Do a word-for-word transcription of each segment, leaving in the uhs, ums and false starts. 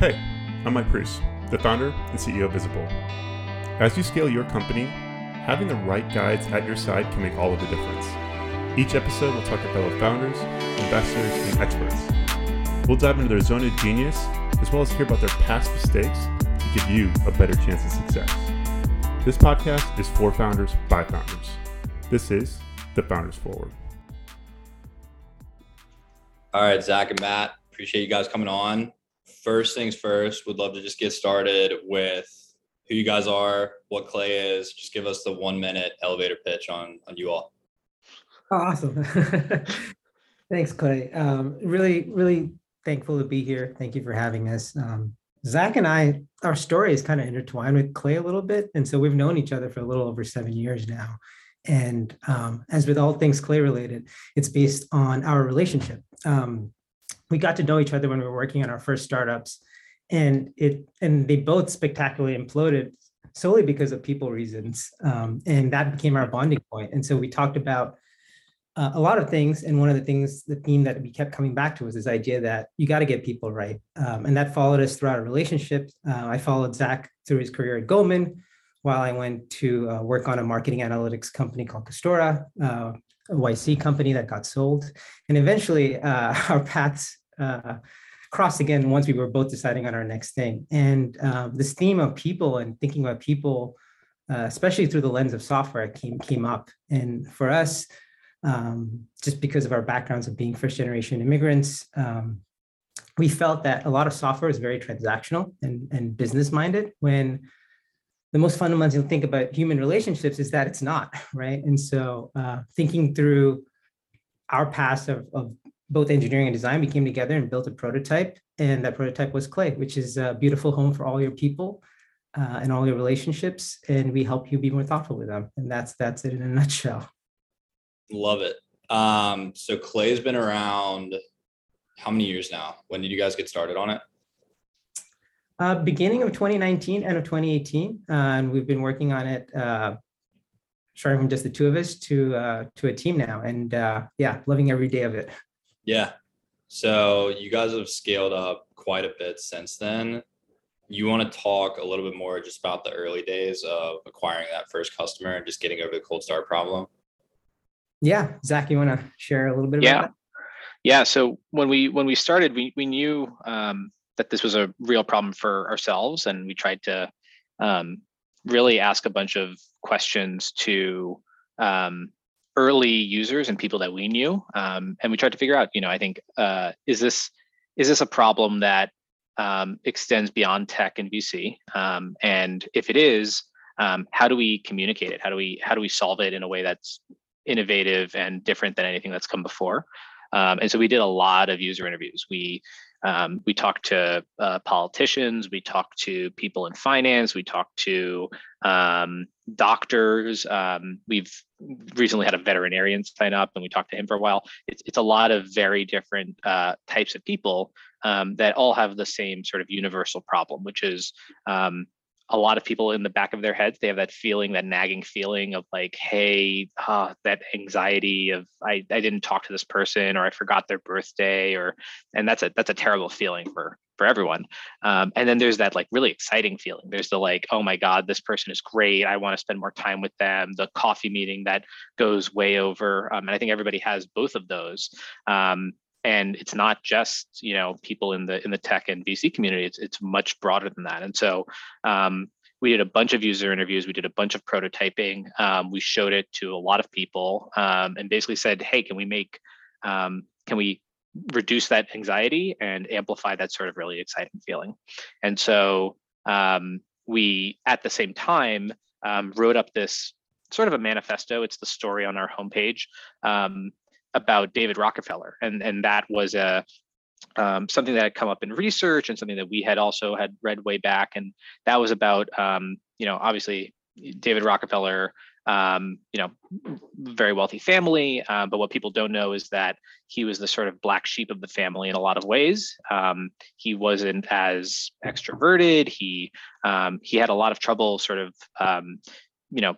Hey, I'm Mike Preuss, the founder and C E O of Visible. As you scale your company, having the right guides at your side can make all of the difference. Each episode, we'll talk to fellow founders, investors, and experts. We'll dive into their zone of genius, as well as hear about their past mistakes to give you a better chance of success. This podcast is for founders by founders. This is the Founders Forward. All right, Zach and Matt, appreciate you guys coming on. First things first, would love to just get started with who you guys are, what Clay is. Just give us the one minute elevator pitch on, on you all. Oh, awesome. Thanks, Clay. Um, really, really thankful to be here. Thank you for having us. Um, Zach and I, our story is kind of intertwined with Clay a little bit. And so we've known each other for a little over seven years now. And um, as with all things Clay related, it's based on our relationship. Um, we got to know each other when we were working on our first startups, and it and they both spectacularly imploded solely because of people reasons. Um, and that became our bonding point. And so we talked about uh, a lot of things. And one of the things, the theme that we kept coming back to was this idea that you got to get people right. Um, and that followed us throughout our relationship. Uh, I followed Zach through his career at Goldman, while I went to uh, work on a marketing analytics company called Castora, uh, a Y C company that got sold. And eventually uh, our paths uh, crossed again once we were both deciding on our next thing. And uh, this theme of people and thinking about people, uh, especially through the lens of software, came, came up. And for us, um, just because of our backgrounds of being first generation immigrants, um, we felt that a lot of software is very transactional and, and business minded, when the most fundamental thing about human relationships is that it's not, right? And so uh, thinking through our past of, of both engineering and design, we came together and built a prototype, and that prototype was Clay, which is a beautiful home for all your people uh, and all your relationships, and we help you be more thoughtful with them. And that's that's it in a nutshell. Love it. Um, so Clay's been around how many years now? When did you guys get started on it? Uh, beginning of twenty nineteen, end of twenty eighteen, uh, and we've been working on it, uh, starting from just the two of us to uh, to a team now, and uh, yeah, loving every day of it. Yeah, so you guys have scaled up quite a bit since then. You want to talk a little bit more just about the early days of acquiring that first customer and just getting over the cold start problem? Yeah, Zach, you want to share a little bit yeah. about that? Yeah, so when we when we started, we we knew. Um, that this was a real problem for ourselves. And we tried to um, really ask a bunch of questions to um, early users and people that we knew. Um, and we tried to figure out, you know, I think, uh, is this is this a problem that um, extends beyond tech and V C? Um, and if it is, um, how do we communicate it? How do we how do we solve it in a way that's innovative and different than anything that's come before? Um, and so we did a lot of user interviews. We Um, we talked to uh, politicians, we talked to people in finance, we talked to um, doctors. Um, we've recently had a veterinarian sign up and we talked to him for a while. It's, it's a lot of very different uh, types of people um, that all have the same sort of universal problem, which is um, a lot of people in the back of their heads, they have that feeling, that nagging feeling of like, hey, uh, that anxiety of I, I didn't talk to this person, or I forgot their birthday, or and that's a that's a terrible feeling for for everyone. Um, and then there's that like really exciting feeling. There's the like, oh my God, this person is great. I want to spend more time with them. The coffee meeting that goes way over. Um, and I think everybody has both of those. Um, And it's not just, you know, people in the in the tech and V C community. It's it's much broader than that. And so um, we did a bunch of user interviews. We did a bunch of prototyping. Um, we showed it to a lot of people um, and basically said, hey, can we make, um, can we reduce that anxiety and amplify that sort of really exciting feeling? And so um, we, at the same time, um, wrote up this sort of a manifesto. It's the story on our homepage. Um, about David Rockefeller. And, and that was a, um, something that had come up in research and something that we had also had read way back. And that was about, um, you know, obviously David Rockefeller, um, you know, very wealthy family. Uh, but what people don't know is that he was the sort of black sheep of the family in a lot of ways. Um, he wasn't as extroverted. He, um, he had a lot of trouble sort of, um, you know,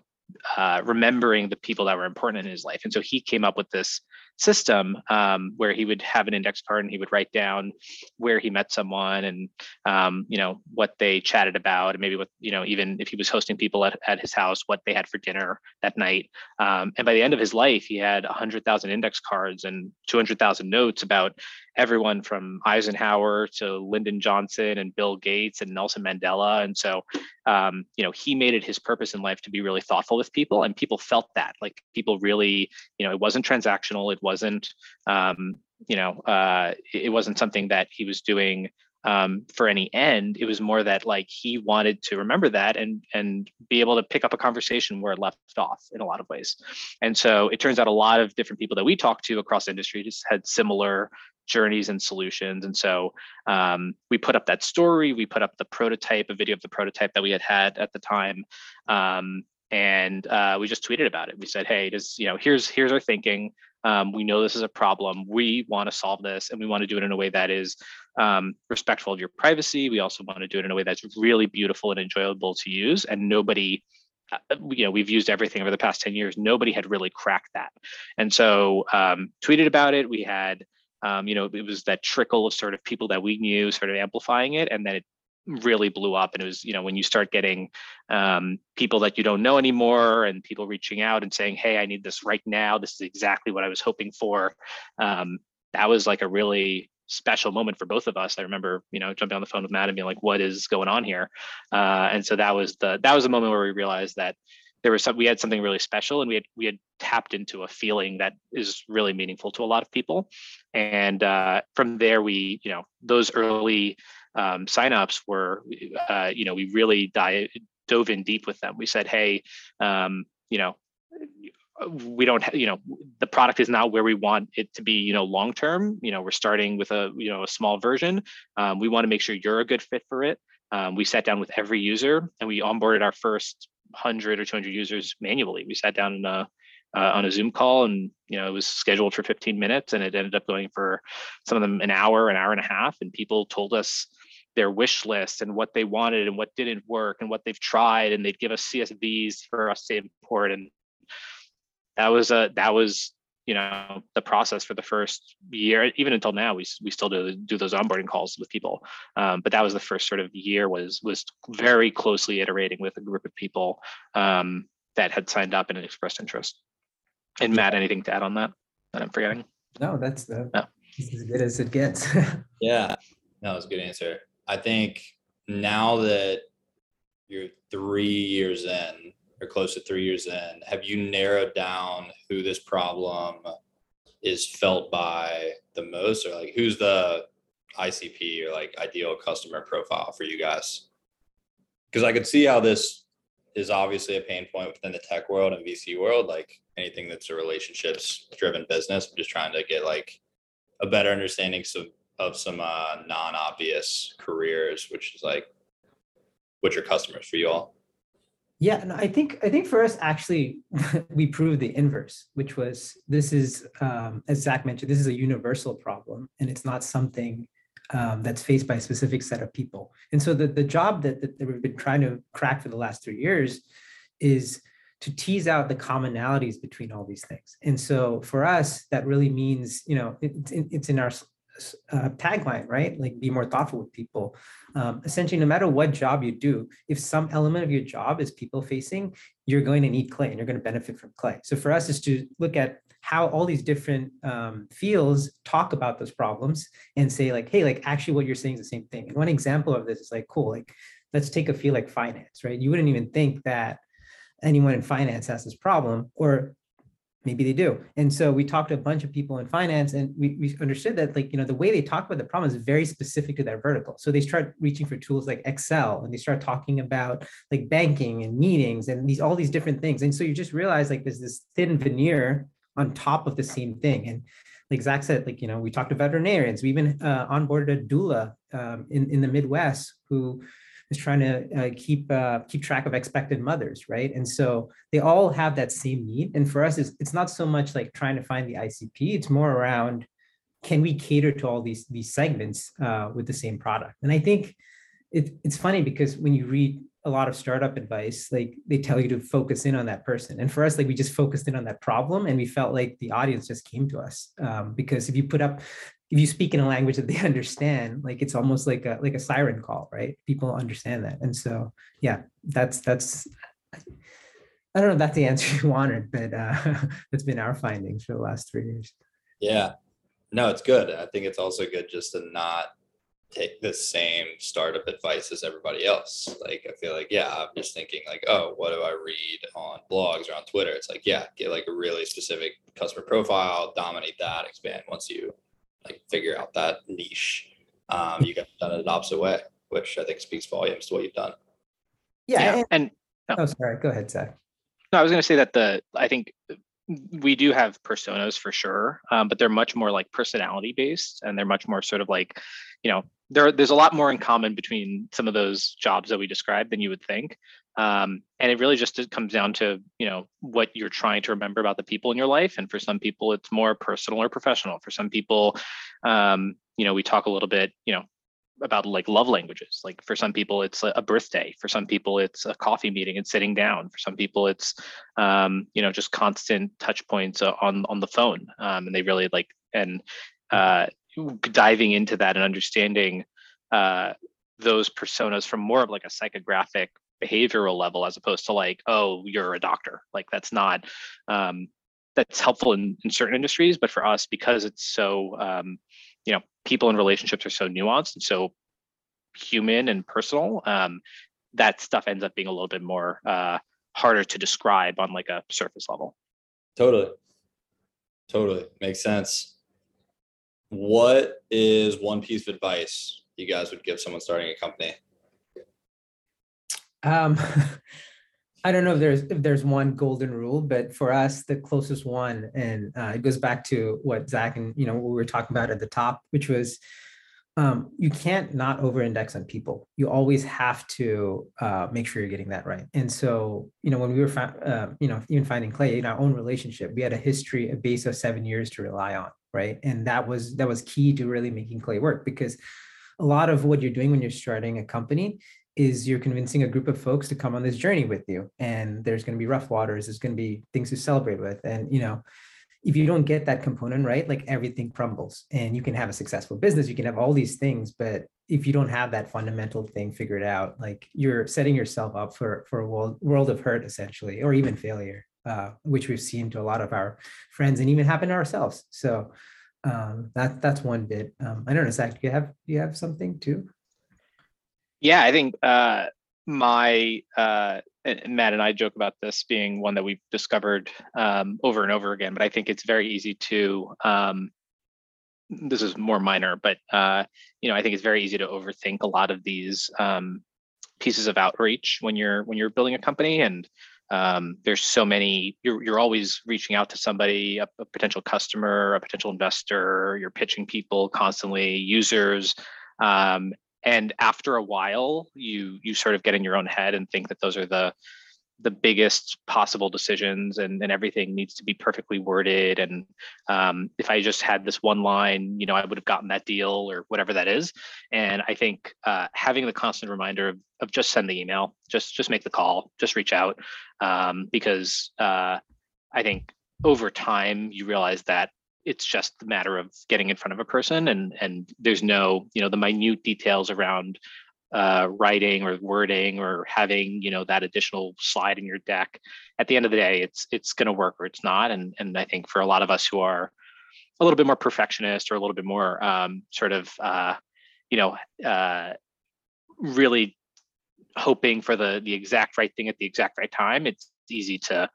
uh, remembering the people that were important in his life. And so he came up with this system um, where he would have an index card and he would write down where he met someone and, um, you know, what they chatted about, and maybe what, you know, even if he was hosting people at, at his house, what they had for dinner that night. Um, and by the end of his life, he had one hundred thousand index cards and two hundred thousand notes about everyone from Eisenhower to Lyndon Johnson and Bill Gates and Nelson Mandela. And so, um, you know, he made it his purpose in life to be really thoughtful with people, and people felt that. Like, people really, you know, it wasn't transactional. It wasn't, um, you know, uh, it wasn't something that he was doing um, for any end. It was more that, like, he wanted to remember that and and be able to pick up a conversation where it left off in a lot of ways. And so it turns out a lot of different people that we talked to across industry just had similar journeys and solutions. And so um, we put up that story, we put up the prototype, a video of the prototype that we had had at the time. Um, and uh, we just tweeted about it. We said, hey, just, you know, here's, here's our thinking. Um, we know this is a problem. We want to solve this, and we want to do it in a way that is um, respectful of your privacy. We also want to do it in a way that's really beautiful and enjoyable to use. And nobody, you know, we've used everything over the past ten years. Nobody had really cracked that. And so um, tweeted about it. We had Um, you know, it was that trickle of sort of people that we knew sort of amplifying it, and then it really blew up. And it was, you know, when you start getting um, people that you don't know anymore and people reaching out and saying, hey, I need this right now, this is exactly what I was hoping for. Um, that was like a really special moment for both of us. I remember, you know, jumping on the phone with Matt and being like, what is going on here? Uh, and so that was the, that was the moment where we realized that there was some, we had something really special, and we had we had tapped into a feeling that is really meaningful to a lot of people. And uh, from there, we, you know, those early um, signups were, uh, you know, we really dive, dove in deep with them. We said, hey, um, you know, we don't, ha- you know, the product is not where we want it to be, you know, long term. You know, we're starting with a, you know, a small version. Um, we want to make sure you're a good fit for it. Um, we sat down with every user, and we onboarded our first one hundred or two hundred users manually. We sat down in a, uh, on a Zoom call, and, you know, it was scheduled for fifteen minutes, and it ended up going for some of them an hour, an hour and a half. And people told us their wish list and what they wanted and what didn't work and what they've tried, and they'd give us C S Vs for us to import. And that was a, that was, you know, the process for the first year. Even until now, we we still do, do those onboarding calls with people. Um, but that was the first sort of year was was very closely iterating with a group of people um, that had signed up and expressed interest. And Matt, anything to add on that that I'm forgetting? No, that's the, no. It's as good as it gets. Yeah, no, it's a good answer. I think now that you're three years in, or close to three years in, have you narrowed down who this problem is felt by the most, or like who's the I C P or like ideal customer profile for you guys? Because I could see how this is obviously a pain point within the tech world and V C world, like anything that's a relationships driven business. I'm just trying to get like a better understanding of, of some uh, non-obvious careers, which is like, which are customers for you all? Yeah, and no, I think I think for us, actually, we proved the inverse, which was this is, um, as Zach mentioned, this is a universal problem, and it's not something um, that's faced by a specific set of people. And so the, the job that, that we've been trying to crack for the last three years is to tease out the commonalities between all these things. And so for us, that really means, you know, it, it, it's in our Uh, tagline, right? Like, be more thoughtful with people. Um, essentially, no matter what job you do, if some element of your job is people facing, you're going to need Clay, and you're going to benefit from Clay. So for us is to look at how all these different um, fields talk about those problems and say like, hey, like actually what you're saying is the same thing. And one example of this is like, cool, like let's take a field like finance, right? You wouldn't even think that anyone in finance has this problem, or maybe they do. And so we talked to a bunch of people in finance, and we, we understood that, like, you know, the way they talk about the problem is very specific to their vertical. So they start reaching for tools like Excel, and they start talking about like banking and meetings and these, all these different things. And so you just realize like there's this thin veneer on top of the same thing. And like Zach said, like, you know, we talked to veterinarians. We even uh, onboarded a doula um, in, in the Midwest who is trying to uh, keep uh, keep track of expectant mothers, right? And so they all have that same need. And for us, it's, it's not so much like trying to find the I C P. It's more around, can we cater to all these, these segments uh, with the same product? And I think it, it's funny because when you read a lot of startup advice, like they tell you to focus in on that person. And for us, like we just focused in on that problem, and we felt like the audience just came to us. Um, because if you put up, if you speak in a language that they understand, like it's almost like a like a siren call, right? People understand that. And so, yeah, that's that's. I don't know if that's the answer you wanted, but uh, that's been our findings for the last three years. Yeah, no, it's good. I think it's also good just to not take the same startup advice as everybody else. Like, I feel like, yeah, I'm just thinking like, oh, what do I read on blogs or on Twitter? It's like, yeah, get like a really specific customer profile, dominate that, expand once you like figure out that niche. Um, you got done it the opposite way, which I think speaks volumes to what you've done. Yeah, yeah. and no. oh, sorry, go ahead, Zach. No, I was going to say that the, I think we do have personas for sure, um, but they're much more like personality based, and they're much more sort of like, you know, there, there's a lot more in common between some of those jobs that we described than you would think. Um, and it really just comes down to, you know, what you're trying to remember about the people in your life. And for some people, it's more personal or professional. For some people, um, you know, we talk a little bit, you know, about like love languages. Like for some people it's a birthday, for some people it's a coffee meeting and sitting down, for some people it's um you know just constant touch points on on the phone, um and they really like and uh diving into that and understanding uh those personas from more of like a psychographic behavioral level, as opposed to like, oh, you're a doctor. Like that's not um that's helpful in, in certain industries, but for us, because it's so um you know, people in relationships are so nuanced and so human and personal, um, that stuff ends up being a little bit more uh, harder to describe on like a surface level. Totally. Totally. Makes sense. What is one piece of advice you guys would give someone starting a company? Um, I don't know if there's if there's one golden rule, but for us, the closest one, and uh, it goes back to what Zach and, you know, what we were talking about at the top, which was um, you can't not over-index on people. You always have to uh, make sure you're getting that right. And so, you know, when we were, fa- uh, you know, even finding Clay in our own relationship, we had a history, a base of seven years to rely on, right? And that was that was key to really making Clay work, because a lot of what you're doing when you're starting a company is you're convincing a group of folks to come on this journey with you. And there's going to be rough waters, there's going to be things to celebrate with. And, you know, if you don't get that component right, like everything crumbles. And you can have a successful business, you can have all these things, but if you don't have that fundamental thing figured out, like you're setting yourself up for, for a world, world of hurt, essentially, or even failure, uh, which we've seen to a lot of our friends and even happen to ourselves. So um, that that's one bit. Um, I don't know, Zach, do you have, do you have something too? Yeah, I think uh, my, uh, Matt and I joke about this being one that we've discovered um, over and over again, but I think it's very easy to, um, this is more minor, but, uh, you know, I think it's very easy to overthink a lot of these um, pieces of outreach when you're when you're building a company. And um, there's so many, you're, you're always reaching out to somebody, a, a potential customer, a potential investor, you're pitching people constantly, users. Um, And after a while, you you sort of get in your own head and think that those are the the biggest possible decisions, and, and everything needs to be perfectly worded. And um, if I just had this one line, you know, I would have gotten that deal or whatever that is. And I think uh, having the constant reminder of, of just send the email, just just make the call, just reach out, um, because uh, I think over time you realize that it's just a matter of getting in front of a person, and and there's no, you know, the minute details around uh, writing or wording or having, you know, that additional slide in your deck. At the end of the day, it's it's going to work or it's not. And and I think for a lot of us who are a little bit more perfectionist or a little bit more um, sort of, uh, you know, uh, really hoping for the the exact right thing at the exact right time, it's easy to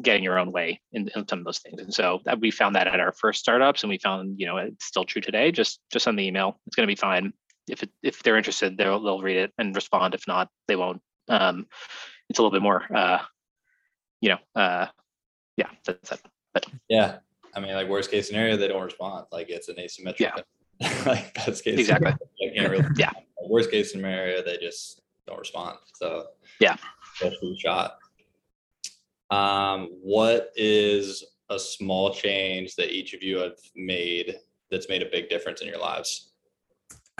get in your own way in, in some of those things. And so that we found that at our first startups, and we found, you know, it's still true today, just, just send the email. It's going to be fine. If it, if they're interested, they'll, they'll read it and respond. If not, they won't. Um, it's a little bit more, uh, you know, uh, yeah, that's it. But yeah. I mean, like worst case scenario, they don't respond. Like it's an asymmetric. Yeah. Like best case. Exactly. Like, you know, really, yeah. Worst case scenario, they just don't respond. So yeah. That's the shot. Um, what is a small change that each of you have made that's made a big difference in your lives?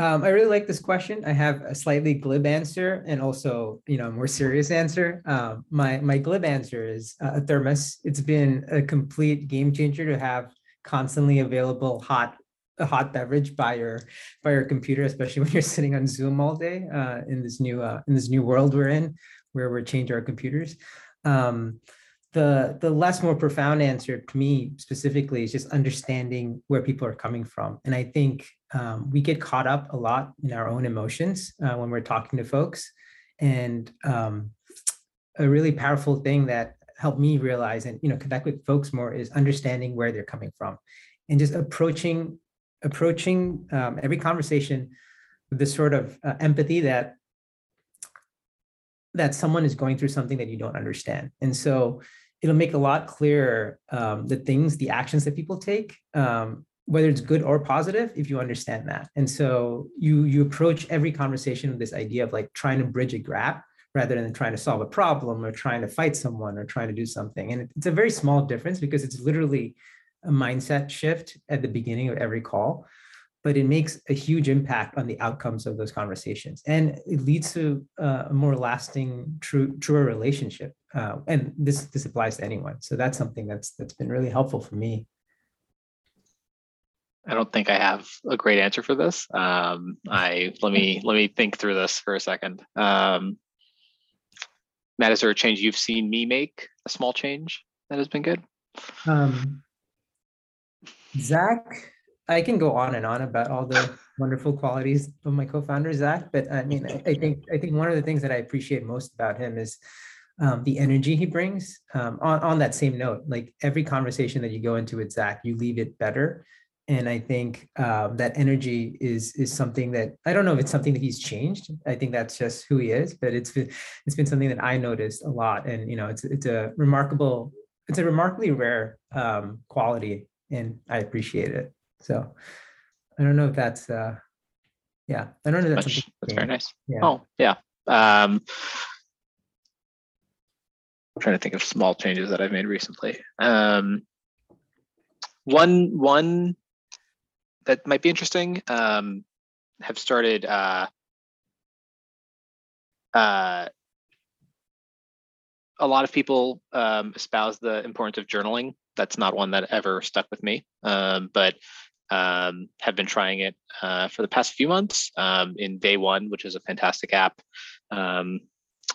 Um, I really like this question. I have a slightly glib answer and also, you know, a more serious answer. Um, my, my glib answer is uh, a thermos. It's been a complete game changer to have constantly available hot a hot beverage by your by your computer, especially when you're sitting on Zoom all day uh, in this new uh, in this new world we're in, where we're chained to our computers. Um, the the less more profound answer to me specifically is just understanding where people are coming from, and I think um, we get caught up a lot in our own emotions uh, when we're talking to folks. And um, a really powerful thing that helped me realize and you know connect with folks more is understanding where they're coming from, and just approaching. approaching um, every conversation with this sort of uh, empathy that that someone is going through something that you don't understand. And so it'll make a lot clearer um, the things, the actions that people take, um, whether it's good or positive, if you understand that. And so you you approach every conversation with this idea of like trying to bridge a gap rather than trying to solve a problem or trying to fight someone or trying to do something. And it's a very small difference because it's literally a mindset shift at the beginning of every call, but it makes a huge impact on the outcomes of those conversations. And it leads to a more lasting, true, truer relationship. Uh, and this, this applies to anyone. So that's something that's that's been really helpful for me. I don't think I have a great answer for this. Um, I let me let me think through this for a second. Um, Matt, is there a change you've seen me make, a small change that has been good? Um, Zach, I can go on and on about all the wonderful qualities of my co-founder, Zach, but I mean, I, I think I think one of the things that I appreciate most about him is um, the energy he brings. Um, on, on that same note, like every conversation that you go into with Zach, you leave it better. And I think um, that energy is is something that, I don't know if it's something that he's changed. I think that's just who he is, but it's been, it's been something that I noticed a lot. And, you know, it's, it's a remarkable, it's a remarkably rare um, quality. And I appreciate it. So I don't know if that's, uh, yeah, I don't know if that's, that's, that's very nice. Yeah. Oh, yeah. Um, I'm trying to think of small changes that I've made recently. Um, one one that might be interesting, um, have started uh, uh, a lot of people um, espouse the importance of journaling. That's not one that ever stuck with me, um, but um, have been trying it uh, for the past few months um, in Day One, which is a fantastic app. Um,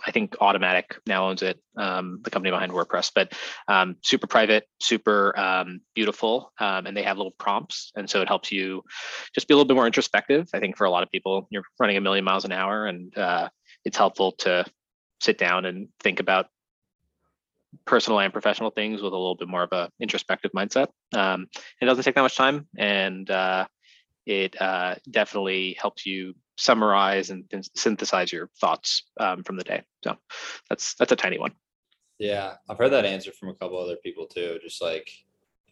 I think Automatic now owns it, um, the company behind WordPress, but um, super private, super um, beautiful, um, and they have little prompts. And so it helps you just be a little bit more introspective. I think for a lot of people, you're running a million miles an hour, and uh, it's helpful to sit down and think about personal and professional things with a little bit more of a introspective mindset. Um, it doesn't take that much time, and uh, it uh, definitely helps you summarize and th- synthesize your thoughts um, from the day. So that's that's a tiny one. Yeah, I've heard that answer from a couple other people too. Just like,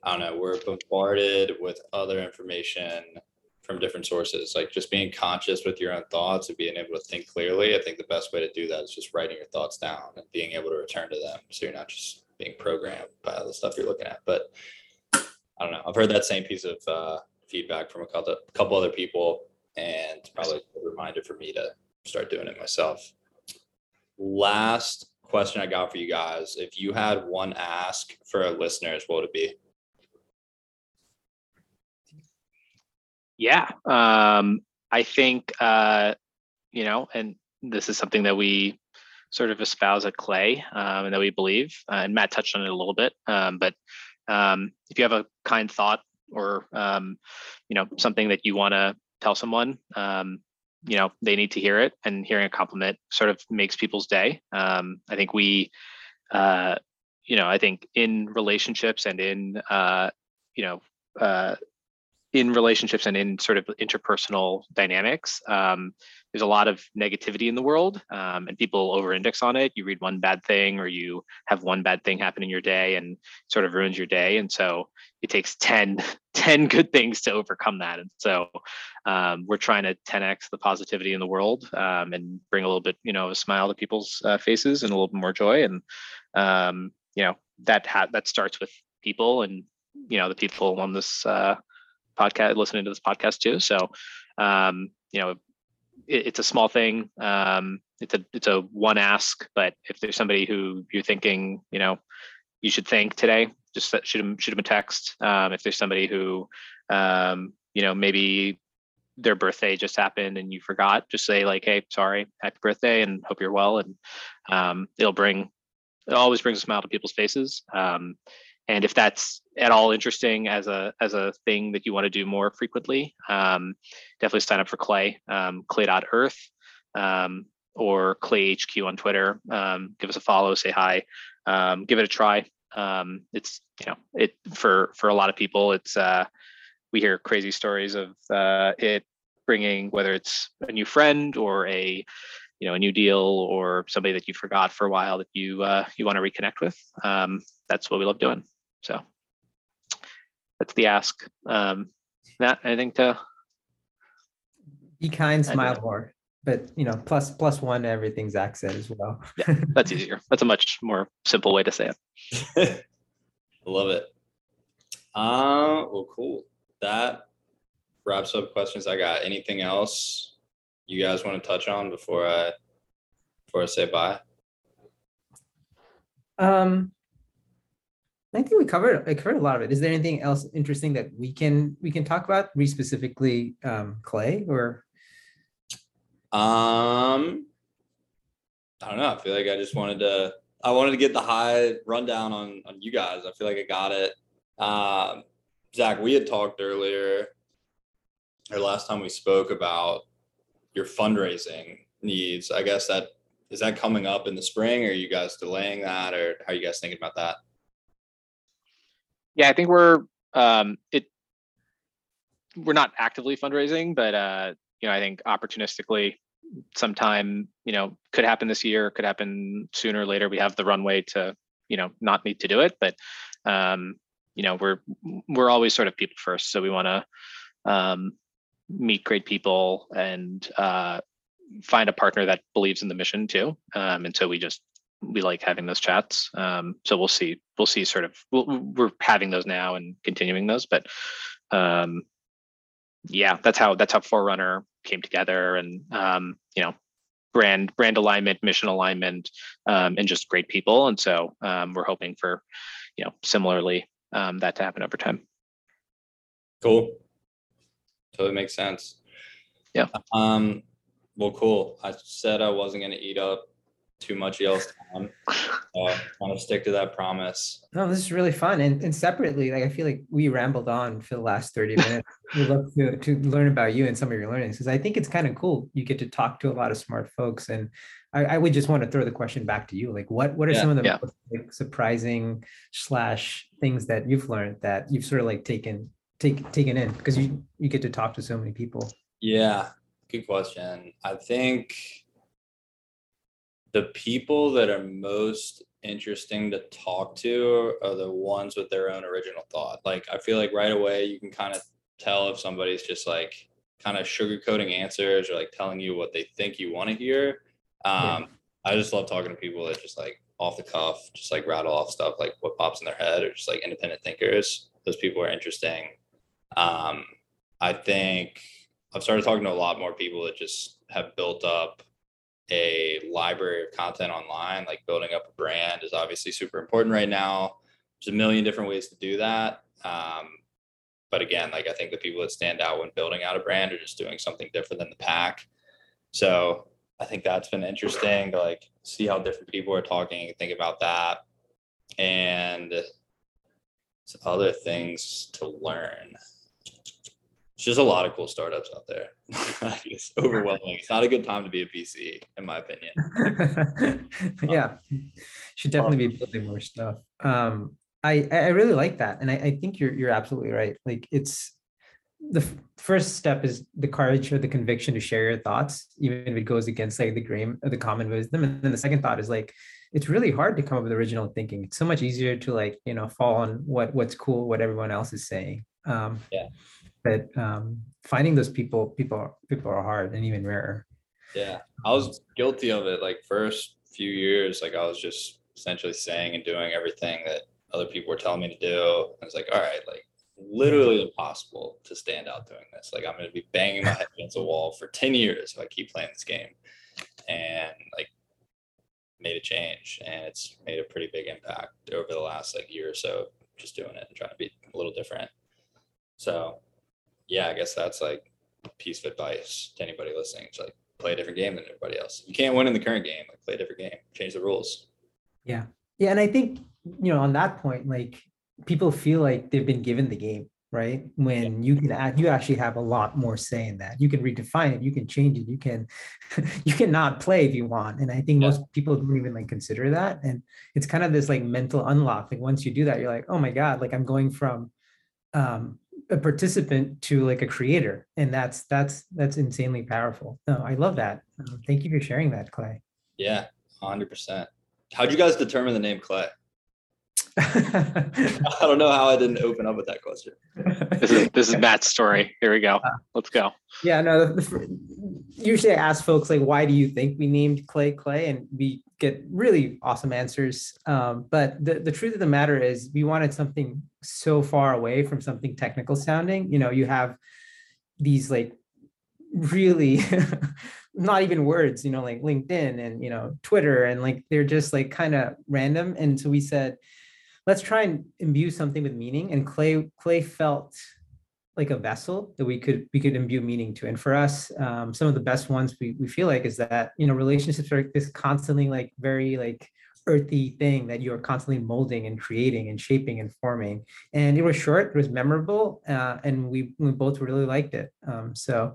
I don't know, we're bombarded with other information from different sources. Like just being conscious with your own thoughts and being able to think clearly. I think the best way to do that is just writing your thoughts down and being able to return to them. So you're not just being programmed by all the stuff you're looking at. But I don't know. I've heard that same piece of uh, feedback from a couple, couple other people, and probably a reminder for me to start doing it myself. Last question I got for you guys. If you had one ask for our listeners, what would it be? Yeah, um, I think, uh, you know, and this is something that we sort of espouse at Clay um, and that we believe, uh, and Matt touched on it a little bit, um, but um, if you have a kind thought or, um, you know, something that you want to tell someone, um, you know, they need to hear it, and hearing a compliment sort of makes people's day. Um, I think we, uh, you know, I think in relationships and in, uh, you know, uh, in relationships and in sort of interpersonal dynamics, um, there's a lot of negativity in the world, um, and people over-index on it. You read one bad thing, or you have one bad thing happen in your day and sort of ruins your day. And so it takes ten, ten good things to overcome that. And so um, we're trying to ten X the positivity in the world um, and bring a little bit, you know, a smile to people's uh, faces and a little bit more joy. And, um, you know, that ha- that starts with people, and, you know, the people on this uh podcast, listening to this podcast too. So um, you know, it, it's a small thing. Um, it's a it's a one ask, but if there's somebody who you're thinking, you know, you should thank today, just shoot them shoot them a text. Um, if there's somebody who, um, you know, maybe their birthday just happened and you forgot, just say like, hey, sorry, happy birthday, and hope you're well. And um, it'll bring, it always brings a smile to people's faces. Um, and if that's at all interesting as a as a thing that you want to do more frequently, um, definitely sign up for Clay, um, clay dot earth, um, or ClayHQ on Twitter. Um, give us a follow, say hi, um, give it a try. Um, it's, you know, it for for a lot of people, it's uh, we hear crazy stories of uh, it bringing, whether it's a new friend or a, you know, a new deal or somebody that you forgot for a while that you uh, you want to reconnect with. Um, that's what we love doing. So that's the ask. Um, Matt, anything to? Be kind, smile more, but you know, plus plus one to everything Zach said as well. Yeah, that's easier. That's a much more simple way to say it. I love it. Uh, well, cool. That wraps up questions I got. Anything else you guys want to touch on before I before I say bye? Um, I think we covered I covered a lot of it. Is there anything else interesting that we can we can talk about? Re specifically, um, Clay or um, I don't know. I feel like I just wanted to I wanted to get the high rundown on on you guys. I feel like I got it. Um, Zach, we had talked earlier or last time we spoke about your fundraising needs. I guess that is that coming up in the spring, or are you guys delaying that, or how are you guys thinking about that? Yeah, I think we're um, it. We're not actively fundraising, but uh, you know, I think opportunistically, sometime, you know, could happen this year, could happen sooner or later. We have the runway to, you know, not need to do it, but um, you know, we're we're always sort of people first, so we want to um, meet great people and uh, find a partner that believes in the mission too. Um, and so we just. We like having those chats. Um, so we'll see, we'll see sort of, we'll, we're having those now and continuing those, but um, yeah, that's how, that's how Forerunner came together, and um, you know, brand, brand alignment, mission alignment, um, and just great people. And so um, we're hoping for, you know, similarly um, that to happen over time. Cool. Totally makes sense. Yeah. Um, well, cool. I said I wasn't going to eat up too much else time. So I want to stick to that promise. No, this is really fun. And, and separately, like I feel like we rambled on for the last thirty minutes. We'd love to, to learn about you and some of your learnings, because I think it's kind of cool. You get to talk to a lot of smart folks. And I, I would just want to throw the question back to you. Like what, what are yeah, some of the yeah. most, like, surprising slash things that you've learned that you've sort of like taken take taken in, because you, you get to talk to so many people? Yeah, good question. I think the people that are most interesting to talk to are the ones with their own original thought. Like, I feel like right away you can kind of tell if somebody's just like kind of sugarcoating answers or like telling you what they think you want to hear. Um, yeah. I just love talking to people that just like off the cuff, just like rattle off stuff, like what pops in their head, or just like independent thinkers. Those people are interesting. Um, I think I've started talking to a lot more people that just have built up a library of content online. Like building up a brand is obviously super important right now. There's a million different ways to do that. Um, but again, like I think the people that stand out when building out a brand are just doing something different than the pack. So I think that's been interesting to like see how different people are talking and think about that. And some other things to learn. There's just a lot of cool startups out there. It's overwhelming. It's not a good time to be a V C, in my opinion. Yeah, should definitely be building more stuff. Um, I I really like that, and I, I think you're you're absolutely right. Like it's the f- first step is the courage or the conviction to share your thoughts, even if it goes against like the grain of the common wisdom. And then the second thought is like, it's really hard to come up with original thinking. It's so much easier to like, you know, fall on what what's cool, what everyone else is saying. Um, yeah. But um, finding those people, people, people are hard and even rarer. Yeah, I was guilty of it. Like first few years, like I was just essentially saying and doing everything that other people were telling me to do. I was like, all right, like literally impossible to stand out doing this. Like, I'm going to be banging my head against a wall for ten years if I keep playing this game. And like, made a change, and it's made a pretty big impact over the last like year or so, just doing it and trying to be a little different. So yeah, I guess that's like a piece of advice to anybody listening. It's like, play a different game than everybody else. You can't win in the current game, like play a different game, change the rules. Yeah. Yeah. And I think, you know, on that point, like, people feel like they've been given the game, right? When you can act, you actually have a lot more say in that. You can redefine it, you can change it, you can, you cannot play if you want. And I think yeah. most people don't even like consider that. And it's kind of this like mental unlock. Like, once you do that, you're like, oh my God, like I'm going from um, a participant to like a creator. And that's, that's, that's insanely powerful. No, I love that. Um, thank you for sharing that, Clay. Yeah, one hundred percent. How'd you guys determine the name Clay? I don't know how I didn't open up with that question. This is this is Matt's story. Here we go. Let's go. Yeah, no. The, the, usually I ask folks like, why do you think we named Clay Clay? And we get really awesome answers. Um, but the, the truth of the matter is, we wanted something so far away from something technical sounding. You know, you have these like really not even words, you know, like LinkedIn and, you know, Twitter, and like they're just like kind of random. And so we said, let's try and imbue something with meaning. And Clay Clay felt like a vessel that we could we could imbue meaning to. And for us, um, some of the best ones we we feel like is that, you know, relationships are this constantly like very like earthy thing that you are constantly molding and creating and shaping and forming. And it was short, it was memorable, uh, and we we both really liked it. Um, so,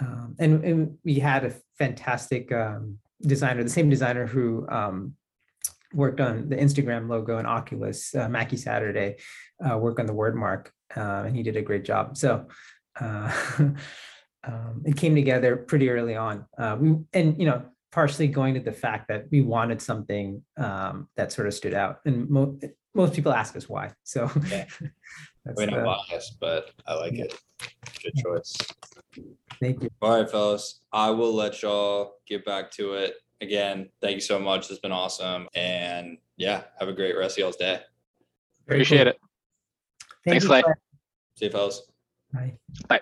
um, and and we had a fantastic um, designer, the same designer who. Um, worked on the Instagram logo and Oculus, uh, Mackey Saturday, uh, work on the word mark, uh, and he did a great job. So uh, um, it came together pretty early on. Uh, we and, you know, partially going to the fact that we wanted something um, that sort of stood out. And mo- most people ask us why. So yeah. that's, We're not uh, biased, but I like yeah. it. Good choice. Thank you. All right, fellas, I will let y'all get back to it. Again, thank you so much. It's been awesome. And yeah, have a great rest of y'all's day. Appreciate cool. it. Thank Thanks, Clay. See you, fellas. Bye. Bye.